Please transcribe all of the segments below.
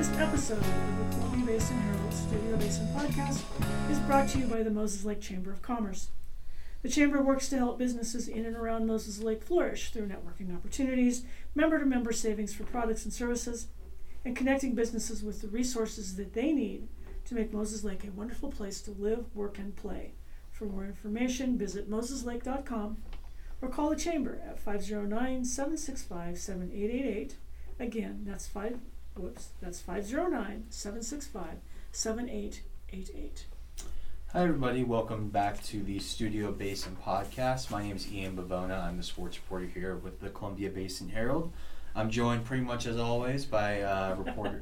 This episode of the Columbia Basin Herald Studio Basin podcast is brought to you by the Moses Lake Chamber of Commerce. The Chamber works to help businesses in and around Moses Lake flourish through networking opportunities, member-to-member savings for products and services, and connecting businesses with the resources that they need to make Moses Lake a wonderful place to live, work, and play. For more information, visit moseslake.com or call the Chamber at 509-765-7888. Again, that's 509-765-7888. Hi everybody, welcome back to the Studio Basin podcast. My name is Ian Bivona. I'm the sports reporter here with the Columbia Basin Herald. I'm joined pretty much as always by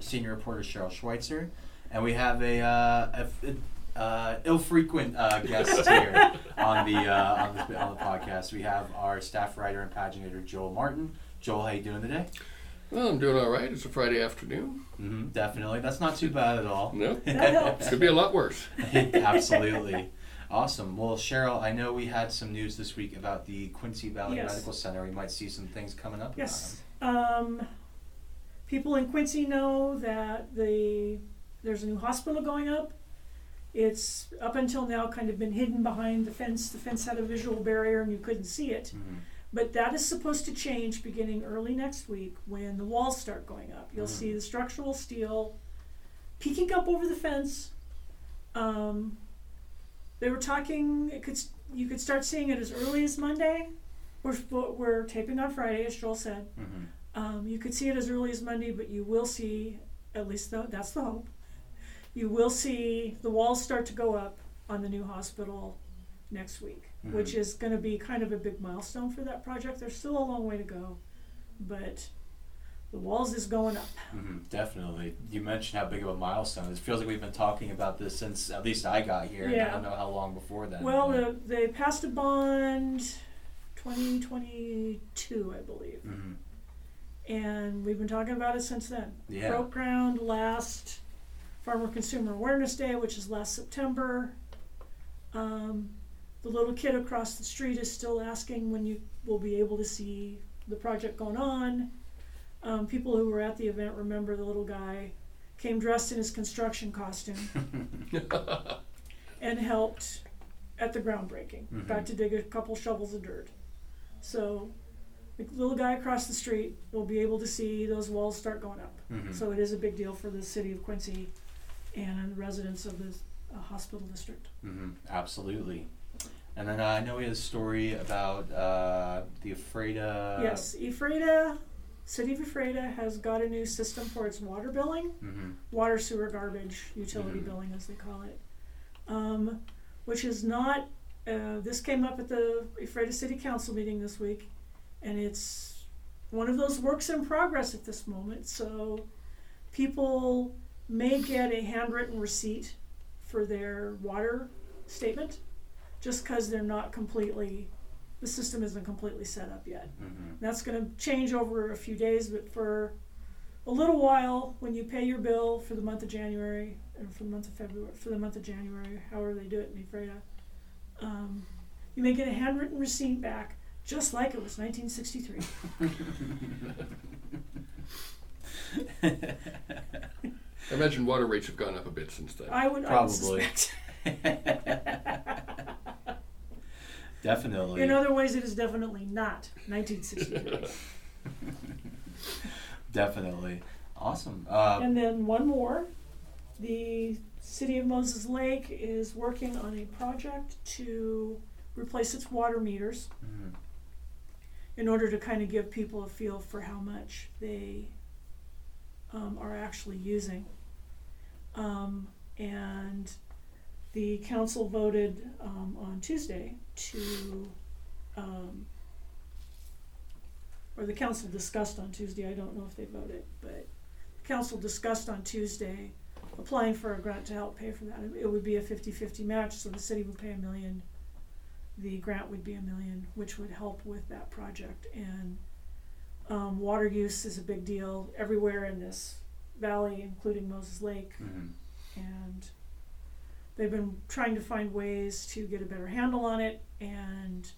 senior reporter Cheryl Schweizer, and we have an infrequent guest here on the podcast. We have our staff writer and paginator Joel Martin. Joel, how you doing today? Well, I'm doing all right. It's a Friday afternoon. Mm-hmm, definitely. That's not too bad at all. No. That helps. Could be a lot worse. Absolutely. Awesome. Well, Cheryl, I know we had some news this week about the Quincy Valley Medical Center. We might see some things coming up about them. People in Quincy know that there's a new hospital going up. It's up until now kind of been hidden behind the fence. The fence had a visual barrier and you couldn't see it. Mm-hmm. But that is supposed to change beginning early next week when the walls start going up. You'll see the structural steel peeking up over the fence. They were talking, you could start seeing it as early as Monday. We're taping on Friday, as Joel said. Mm-hmm. You could see it as early as Monday, but you will see, at least that's the hope, you will see the walls start to go up on the new hospital next week. Mm-hmm. Which is going to be kind of a big milestone for that project. There's still a long way to go, but the walls is going up. Mm-hmm, definitely. You mentioned how big of a milestone. It feels like we've been talking about this since at least I got here. Yeah. And I don't know how long before that. Well, they passed a bond 2022, I believe. Mm-hmm. And we've been talking about it since then. Yeah. Broke ground last Farmer Consumer Awareness Day, which is last September. The little kid across the street is still asking when you will be able to see the project going on. People who were at the event remember the little guy came dressed in his construction costume and helped at the groundbreaking. Mm-hmm. Got to dig a couple shovels of dirt. So the little guy across the street will be able to see those walls start going up. Mm-hmm. So it is a big deal for the city of Quincy and residents of the hospital district. Mm-hmm. Absolutely. And then I know we had a story about the Ephrata. Yes, City of Ephrata has got a new system for its water billing, mm-hmm. water, sewer, garbage, utility mm-hmm. billing as they call it, which is not, this came up at the Ephrata City Council meeting this week, and it's one of those works in progress at this moment, so people may get a handwritten receipt for their water statement. Just because they're not the system isn't completely set up yet. Mm-hmm. That's going to change over a few days, but for a little while, when you pay your bill for the month of January and for the month of February, for the month of January, however they do it in Ephrata, you may get a handwritten receipt back, just like it was 1963. I imagine water rates have gone up a bit since then. Probably. Definitely. In other ways, it is definitely not 1963. Definitely. Awesome. And then one more. The City of Moses Lake is working on a project to replace its water meters mm-hmm. in order to kind of give people a feel for how much they are actually using. And the council voted on Tuesday to, or the council discussed on Tuesday, I don't know if they voted, but the council discussed on Tuesday applying for a grant to help pay for that. It would be a 50-50 match, so the city would pay $1 million, the grant would be $1 million, which would help with that project. And water use is a big deal everywhere in this valley, including Moses Lake. Mm-hmm. And they've been trying to find ways to get a better handle on it and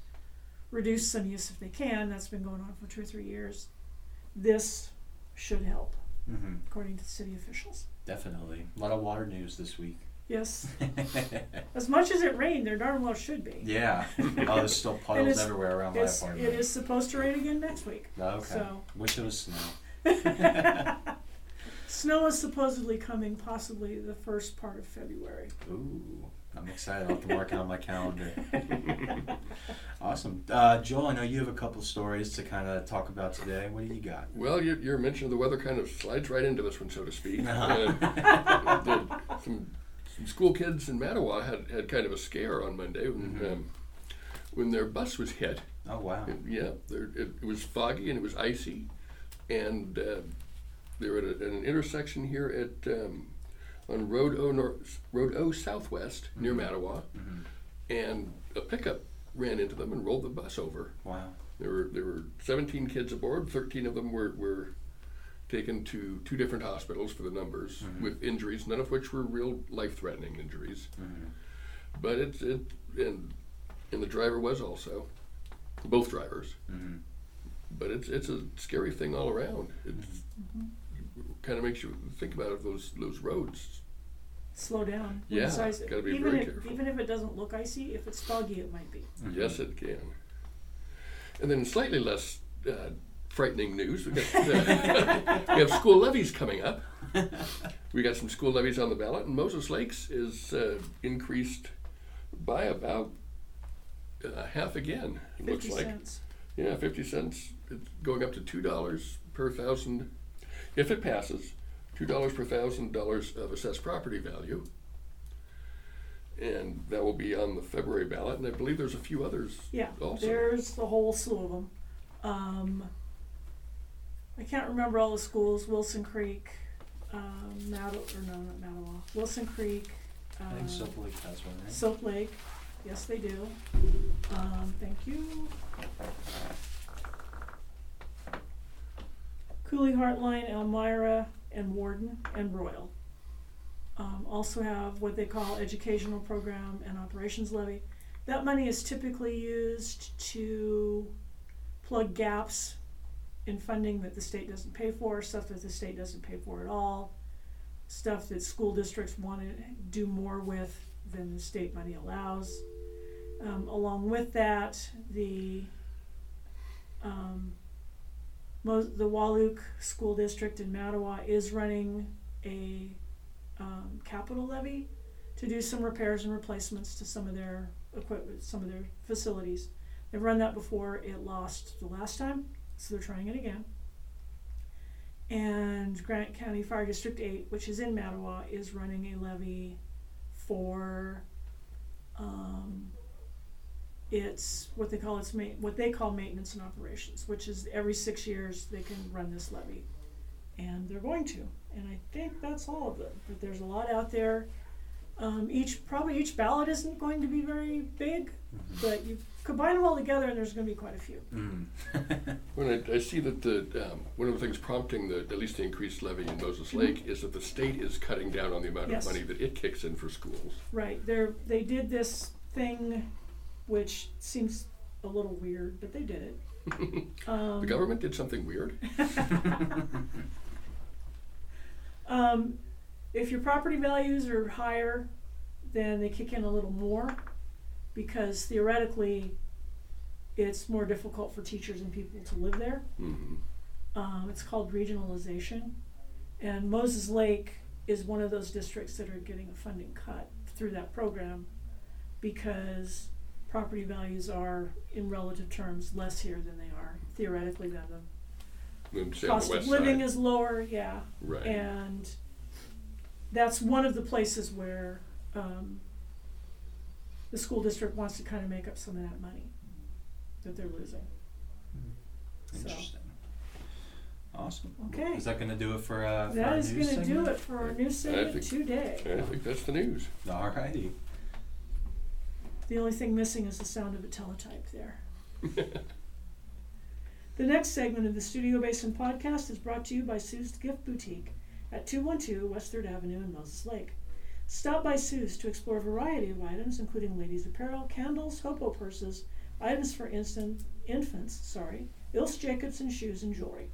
reduce some use if they can. That's been going on for 2 or 3 years. This should help. mm-hmm. according to city officials. Definitely. A lot of water news this week. Yes. As much as it rained, there darn well should be. Yeah. Oh, there's still puddles everywhere around my apartment. It is supposed to rain again next week. Okay. So. Wish it was snow. Snow is supposedly coming, possibly the first part of February. Ooh. I'm excited. I'll have to mark it on my calendar. Awesome. Joel, I know you have a couple stories to kind of talk about today. What do you got? Well, your mention of the weather kind of slides right into this one, so to speak. Some school kids in Mattawa had kind of a scare on Monday when their bus was hit. Oh, wow. It was foggy and it was icy. And they were at an intersection here at... on Road O Southwest, mm-hmm. near Mattawa, mm-hmm. and a pickup ran into them and rolled the bus over. Wow. There were 17 kids aboard. 13 of them were taken to two different hospitals for the numbers, mm-hmm. with injuries, none of which were real life-threatening injuries. Mm-hmm. But and the driver was also, both drivers. Mm-hmm. But it's a scary thing all around. It's mm-hmm. kind of makes you think about it, those roads. Slow down. Yeah, got to be very careful. Even if it doesn't look icy, if it's foggy, it might be. Mm-hmm. Yes, it can. And then slightly less frightening news. We have school levies coming up. We got some school levies on the ballot, and Moses Lake's is increased by about half again. It looks like 50 cents. Yeah, 50 cents. It's going up to $2 per thousand. If it passes, $2 per $1,000 of assessed property value, and that will be on the February ballot, and I believe there's a few others also. Yeah, there's the whole slew of them. I can't remember all the schools. Wilson Creek, not Mattawa. Wilson Creek. I think Soap Lake has one, right? Soap Lake, yes they do. Thank you. Coulee Heartline, Elmira, and Warden, and Royal. Also have what they call educational program and operations levy. That money is typically used to plug gaps in funding that the state doesn't pay for, stuff that the state doesn't pay for at all, stuff that school districts want to do more with than the state money allows. Along with that, the Wahluke School District in Mattawa is running a capital levy to do some repairs and replacements to some of their equipment, some of their facilities. They've run that before. It lost the last time, so they're trying it again. And Grant County Fire District 8, which is in Mattawa, is running a levy for what they call maintenance and operations, which is every 6 years they can run this levy, and they're going to. And I think that's all of them. But there's a lot out there. Each ballot isn't going to be very big, mm-hmm. but you combine them all together, and there's going to be quite a few. Mm-hmm. When I see that one of the things prompting at least the increased levy in Moses Lake mm-hmm. is that the state is cutting down on the amount yes. of money that it kicks in for schools. Right. They did this thing, which seems a little weird, but they did it. The government did something weird. If your property values are higher, then they kick in a little more, because theoretically it's more difficult for teachers and people to live there. Mm-hmm. It's called regionalization. And Moses Lake is one of those districts that are getting a funding cut through that program, because property values are, in relative terms, less here than they are theoretically than them. Cost of living is lower, yeah. Right. And that's one of the places where the school district wants to kind of make up some of that money that they're losing. Interesting. So. Awesome. Okay. Is that going to do it for our news segment? That is going to do it for our news segment today. I think that's the news. All righty. The only thing missing is the sound of a teletype there. The next segment of the Studio Basin podcast is brought to you by Seuss Gift Boutique at 212 West 3rd Avenue in Moses Lake. Stop by Seuss to explore a variety of items, including ladies' apparel, candles, hobo purses, items for infants, Ilse Jacobson shoes, and jewelry.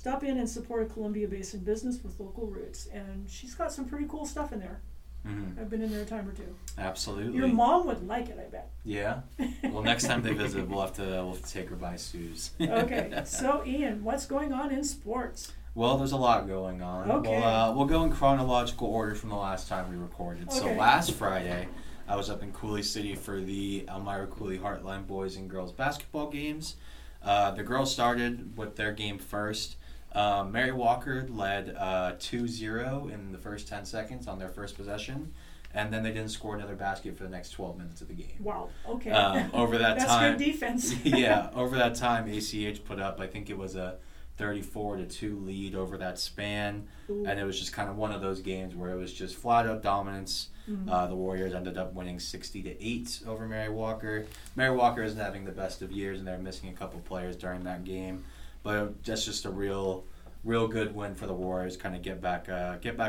Stop in and support a Columbia Basin business with local roots. And she's got some pretty cool stuff in there. Mm-hmm. I've been in there a time or two. Absolutely. Your mom would like it, I bet. Yeah. Well, next time they visit, we'll have to take her by Sue's. Okay. So, Ian, what's going on in sports? Well, there's a lot going on. Okay. Well, we'll go in chronological order from the last time we recorded. Okay. So last Friday, I was up in Coulee City for the Elmira Coulee Heartline boys and girls basketball games. The girls started with their game first. Mary Walker led 2-0 in the first 10 seconds on their first possession, and then they didn't score another basket for the next 12 minutes of the game. Wow, okay. Over that That's time, good defense. Yeah, over that time, ACH put up, I think it was a 34-2 lead over that span. Ooh. And it was just kind of one of those games where it was just flat-out dominance. Mm-hmm. The Warriors ended up winning 60-8 over Mary Walker. Mary Walker isn't having the best of years, and they're missing a couple players during that game. But that's just a real good win for the Warriors. Kind of get back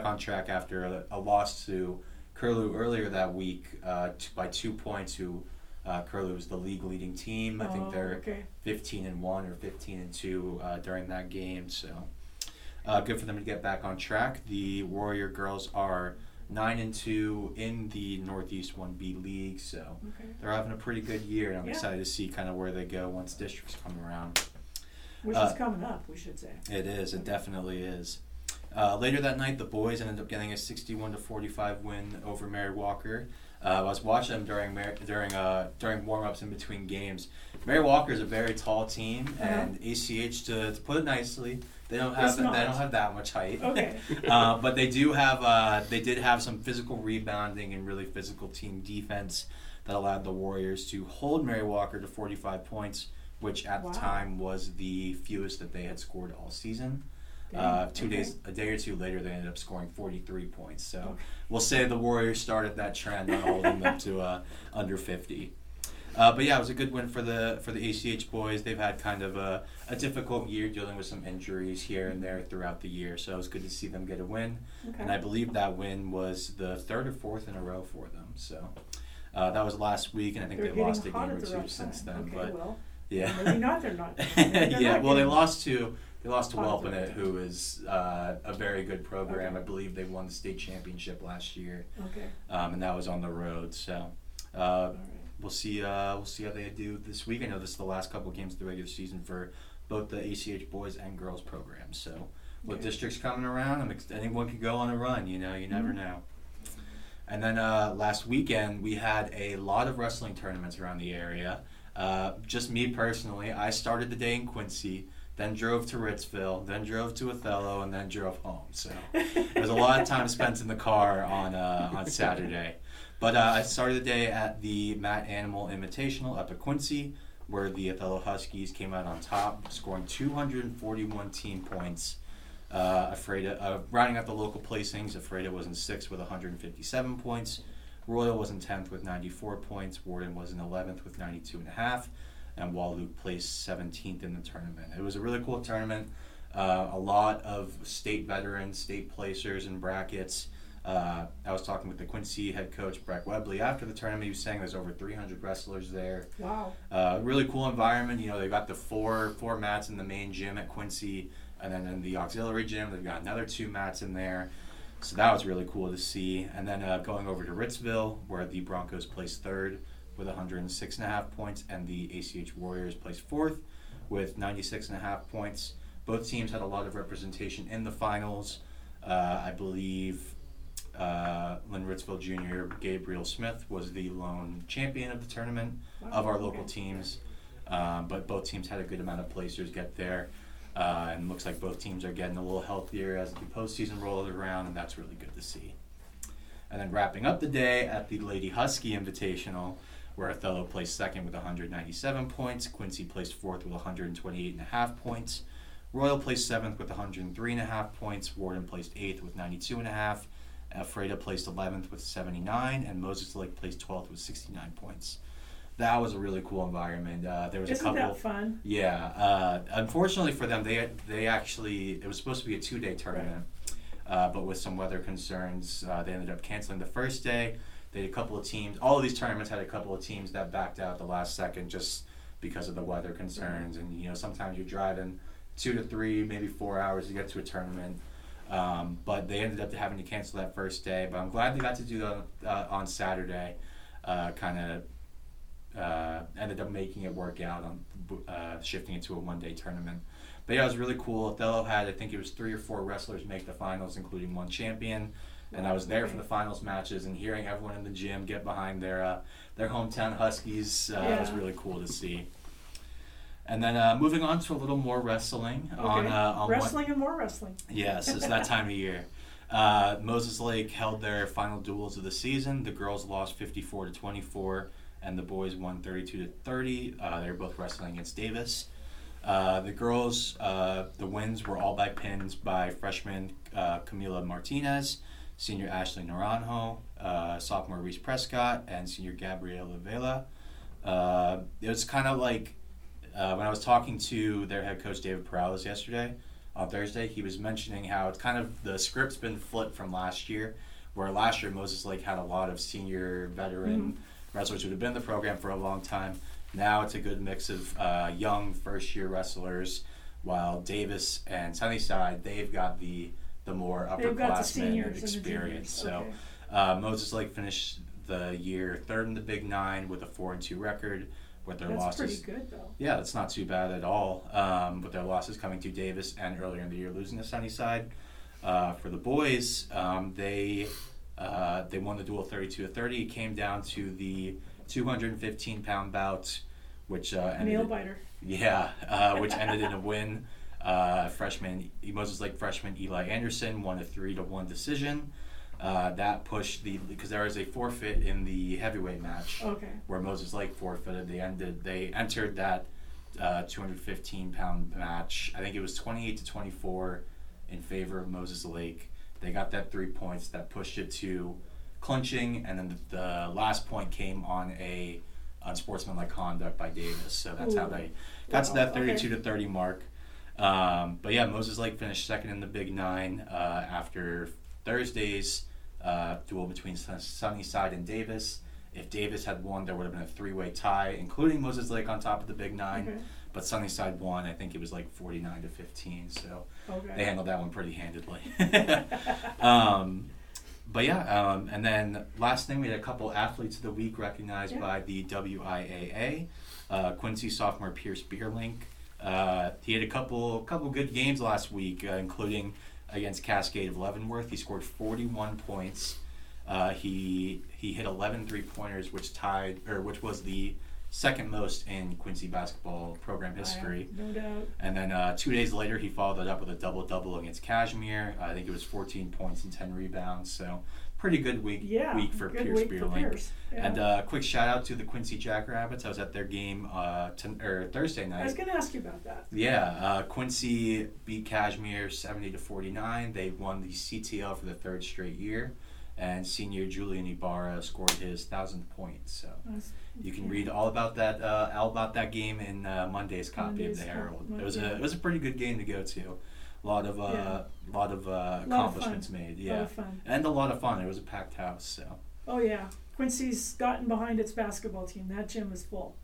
on track after a loss to Curlew earlier that week by 2 points. Curlew was the league leading team. I think they're 15-1 or 15-2 during that game. So good for them to get back on track. The Warrior girls are 9-2 in the Northeast 1B League. So they're having a pretty good year, and I'm excited to see kind of where they go once districts come around. Which is coming up, we should say. It is. It definitely is. Later that night, the boys ended up getting a 61-45 win over Mary Walker. I was watching them during warm-ups in between games. Mary Walker is a very tall team, and ACH, to put it nicely, they don't have that much height. Okay. But they do have they did have some physical rebounding and really physical team defense that allowed the Warriors to hold Mary Walker to 45 points. Which at the time was the fewest that they had scored all season. A day or two later, they ended up scoring 43 points. So we'll say the Warriors started that trend and holding them to under 50. But yeah, it was a good win for the ACH boys. They've had kind of a difficult year dealing with some injuries here and there throughout the year. So it was good to see them get a win. Okay. And I believe that win was the third or fourth in a row for them. So that was last week, and I think they lost a game or two since then. Okay, but yeah. Maybe not. They're not. Well, they lost to Walpenit, who is a very good program. I believe they won the state championship last year. Okay. And that was on the road. So, we'll see how they do this week. I know this is the last couple of games of the regular season for both the ACH boys and girls programs. So, with districts coming around, anyone could go on a run. You know, you never know. And then last weekend we had a lot of wrestling tournaments around the area. Just me personally, I started the day in Quincy, then drove to Ritzville, then drove to Othello, and then drove home. So there's a lot of time spent in the car on Saturday. But I started the day at the Matt Animal Invitational up at Quincy, where the Othello Huskies came out on top, scoring 241 team points. Ephrata, rounding out the local placings, Ephrata was in 6th with 157 points. Royal was in 10th with 94 points, Warden was in 11th with 92.5, and Wahluke placed 17th in the tournament. It was a really cool tournament. A lot of state veterans, state placers, and brackets. I was talking with the Quincy head coach, Brett Webley, after the tournament. He was saying there's over 300 wrestlers there. Wow. Really cool environment. You know, they've got the four mats in the main gym at Quincy, and then in the auxiliary gym, they've got another 2 mats in there. So that was really cool to see. And then going over to Ritzville, where the Broncos placed 3rd with 106.5 points, and the ACH Warriors placed 4th with 96.5 points. Both teams had a lot of representation in the finals. I believe Lynn Ritzville Jr., Gabriel Smith, was the lone champion of the tournament of our local teams. But both teams had a good amount of placers get there. And looks like both teams are getting a little healthier as the postseason rolls around, and that's really good to see. And then wrapping up the day at the Lady Husky Invitational, where Othello placed 2nd with 197 points, Quincy placed 4th with 128.5 points, Royal placed 7th with 103.5 points, Warden placed 8th with 92.5, Ephrata placed 11th with 79, and Moses Lake placed 12th with 69 points. That was a really cool environment. There was Isn't a couple. That fun? Yeah. Unfortunately for them, they actually it was supposed to be a 2-day tournament, but with some weather concerns, they ended up canceling the first day. They had a couple of teams. All of these tournaments had a couple of teams that backed out the last second just because of the weather concerns. And you know, sometimes you're driving 2 to 3, maybe 4 hours to get to a tournament. But they ended up having to cancel that first day. But I'm glad they got to do that on Saturday. Ended up making it work out on shifting it to a one-day tournament. But yeah, it was really cool. Othello had, I think it was 3 or 4 wrestlers make the finals, including one champion. And I was there for the finals matches, and hearing everyone in the gym get behind their hometown Huskies was really cool to see. And then moving on to a little more wrestling. Okay. On wrestling and more wrestling. Yes, it's that time of year. Moses Lake held their final duels of the season. The girls lost 54-24, and the boys won 32-30. They were both wrestling against Davis. The girls, the wins were all by pins by freshman Camila Martinez, senior Ashley Naranjo, sophomore Reese Prescott, and senior Gabriela Vela. It was kind of like when I was talking to their head coach David Perales yesterday, on Thursday, he was mentioning how it's kind of the script's been flipped from last year, where last year Moses Lake had a lot of senior veteran wrestlers who had been in the program for a long time. Now it's a good mix of young first-year wrestlers, while Davis and Sunnyside, they've got the more upperclassmen experience. Okay. So Moses Lake finished the year 3rd in the Big Nine with a 4-2 record. With their losses, pretty good though. Yeah, that's not too bad at all. With their losses coming to Davis and earlier in the year losing to Sunnyside. For the boys, they won the duel 32-30. It came down to the 215-pound bout, which nail biter. Which ended in a win. Moses Lake freshman Eli Anderson won a 3-1 decision. That pushed because there was a forfeit in the heavyweight match where Moses Lake forfeited. They entered that 215-pound match. I think it was 28-24 in favor of Moses Lake. They got that 3 points that pushed it to clinching, and then the last point came on a unsportsmanlike conduct by Davis. So that's how they got to that 32-30 mark. But yeah, Moses Lake finished second in the Big Nine after Thursday's duel between Sunnyside and Davis. If Davis had won, there would have been a 3-way tie, including Moses Lake on top of the Big Nine. Okay. But Sunnyside won. I think it was like 49-15. So they handled that one pretty handedly. But yeah, and then last thing, we had a couple athletes of the week recognized by the WIAA. Quincy sophomore Pierce Beerlink. He had a couple good games last week, including against Cascade of Leavenworth. He scored 41 points. He hit 11 3-pointers, which was the second most in Quincy basketball program history. No doubt. And then 2 days later, he followed that up with a double-double against Cashmere. I think it was 14 points and 10 rebounds. So pretty good week for Pierce Beerlink. Yeah. And a quick shout-out to the Quincy Jackrabbits. I was at their game Thursday night. I was going to ask you about that. Yeah, Quincy beat Cashmere 70-49. They won the CTL for the third straight year. And senior Julian Ibarra scored his 1,000th point. So you can read all about that game in Monday's copy of the Herald. It was a pretty good game to go to. A lot of accomplishments made. Yeah, a lot of fun. And a lot of fun. It was a packed house. So. Oh yeah, Quincy's gotten behind its basketball team. That gym is full.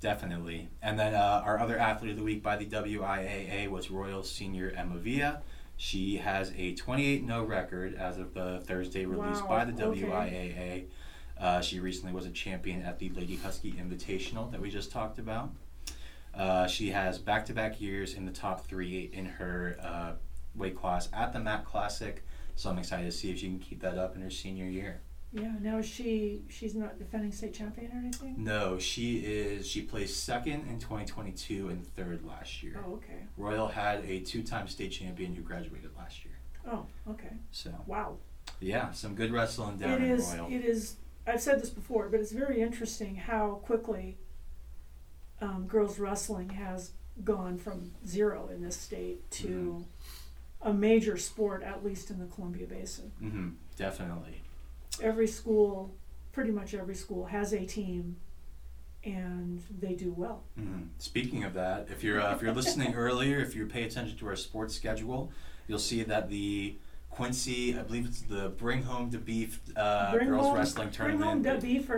Definitely. And then our other athlete of the week by the WIAA was Royal senior Emma Villa. She has a 28-0 record as of the Thursday release by the WIAA. She recently was a champion at the Lady Husky Invitational that we just talked about. She has back-to-back years in the top 3 in her weight class at the MAP Classic, so I'm excited to see if she can keep that up in her senior year. Yeah, now she's not defending state champion or anything? No, she placed second in 2022 and third last year. Oh, okay. Royal had a 2-time state champion who graduated last year. Oh, okay. So. Wow. Yeah, some good wrestling down in Royal. It is, I've said this before, but it's very interesting how quickly girls wrestling has gone from zero in this state to a major sport, at least in the Columbia Basin. Mm-hmm. Definitely. Pretty much every school has a team, and they do well. Speaking of that, if you're listening earlier, if you pay attention to our sports schedule, you'll see that the Quincy, I believe it's the Bring Home the Beef girls wrestling tournament. Bring Home the Beef,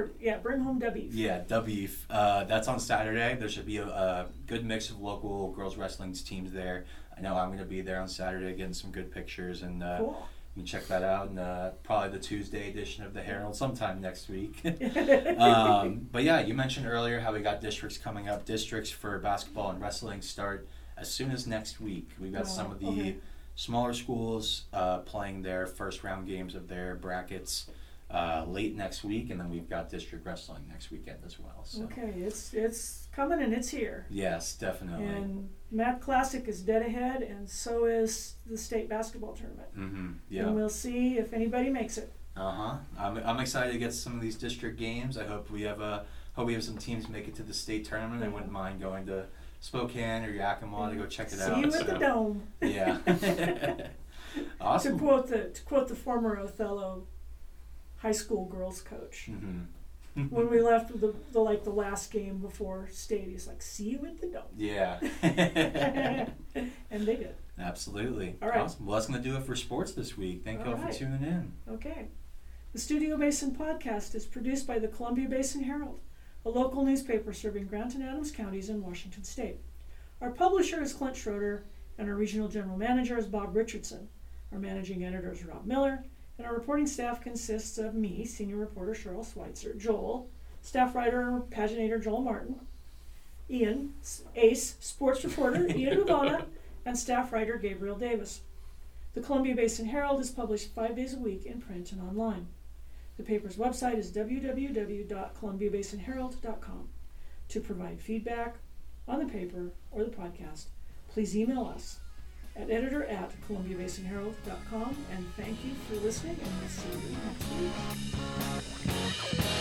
Bring Home the Beef. Yeah, the Beef. That's on Saturday. There should be a good mix of local girls wrestling teams there. I know I'm going to be there on Saturday getting some good pictures, and cool. You can check that out in probably the Tuesday edition of the Herald sometime next week. But yeah, you mentioned earlier how we got districts coming up. Districts for basketball and wrestling start as soon as next week. We've got some of the... Okay. Smaller schools playing their first round games of their brackets late next week, and then we've got district wrestling next weekend as well. So. Okay, it's coming and it's here. Yes, definitely. And MAP Classic is dead ahead, and so is the state basketball tournament. Mm-hmm. Yeah. And we'll see if anybody makes it. I'm excited to get some of these district games. I hope we have some teams make it to the state tournament. I wouldn't mind going to Spokane or Yakima to go check it out. See you at the Dome. Yeah. Awesome. To quote the former Othello high school girls coach, mm-hmm. when we left the last game before state, he's like, "See you at the Dome." Yeah. And they did. Absolutely. All right. Awesome. Well, that's going to do it for sports this week. Thank you all for tuning in. Okay. The Studio Basin podcast is produced by the Columbia Basin Herald, a local newspaper serving Grant and Adams counties in Washington State. Our publisher is Clint Schroeder, and our regional general manager is Bob Richardson. Our managing editor is Rob Miller, and our reporting staff consists of me, senior reporter Cheryl Schweizer, Joel, staff writer, paginator Joel Martin, Ian, ace, sports reporter Ian Bivona, and staff writer Gabriel Davis. The Columbia Basin Herald is published 5 days a week in print and online. The paper's website is www.columbiabasinherald.com. To provide feedback on the paper or the podcast, please email us at editor@columbiabasinherald.com. And thank you for listening, and we'll see you next week.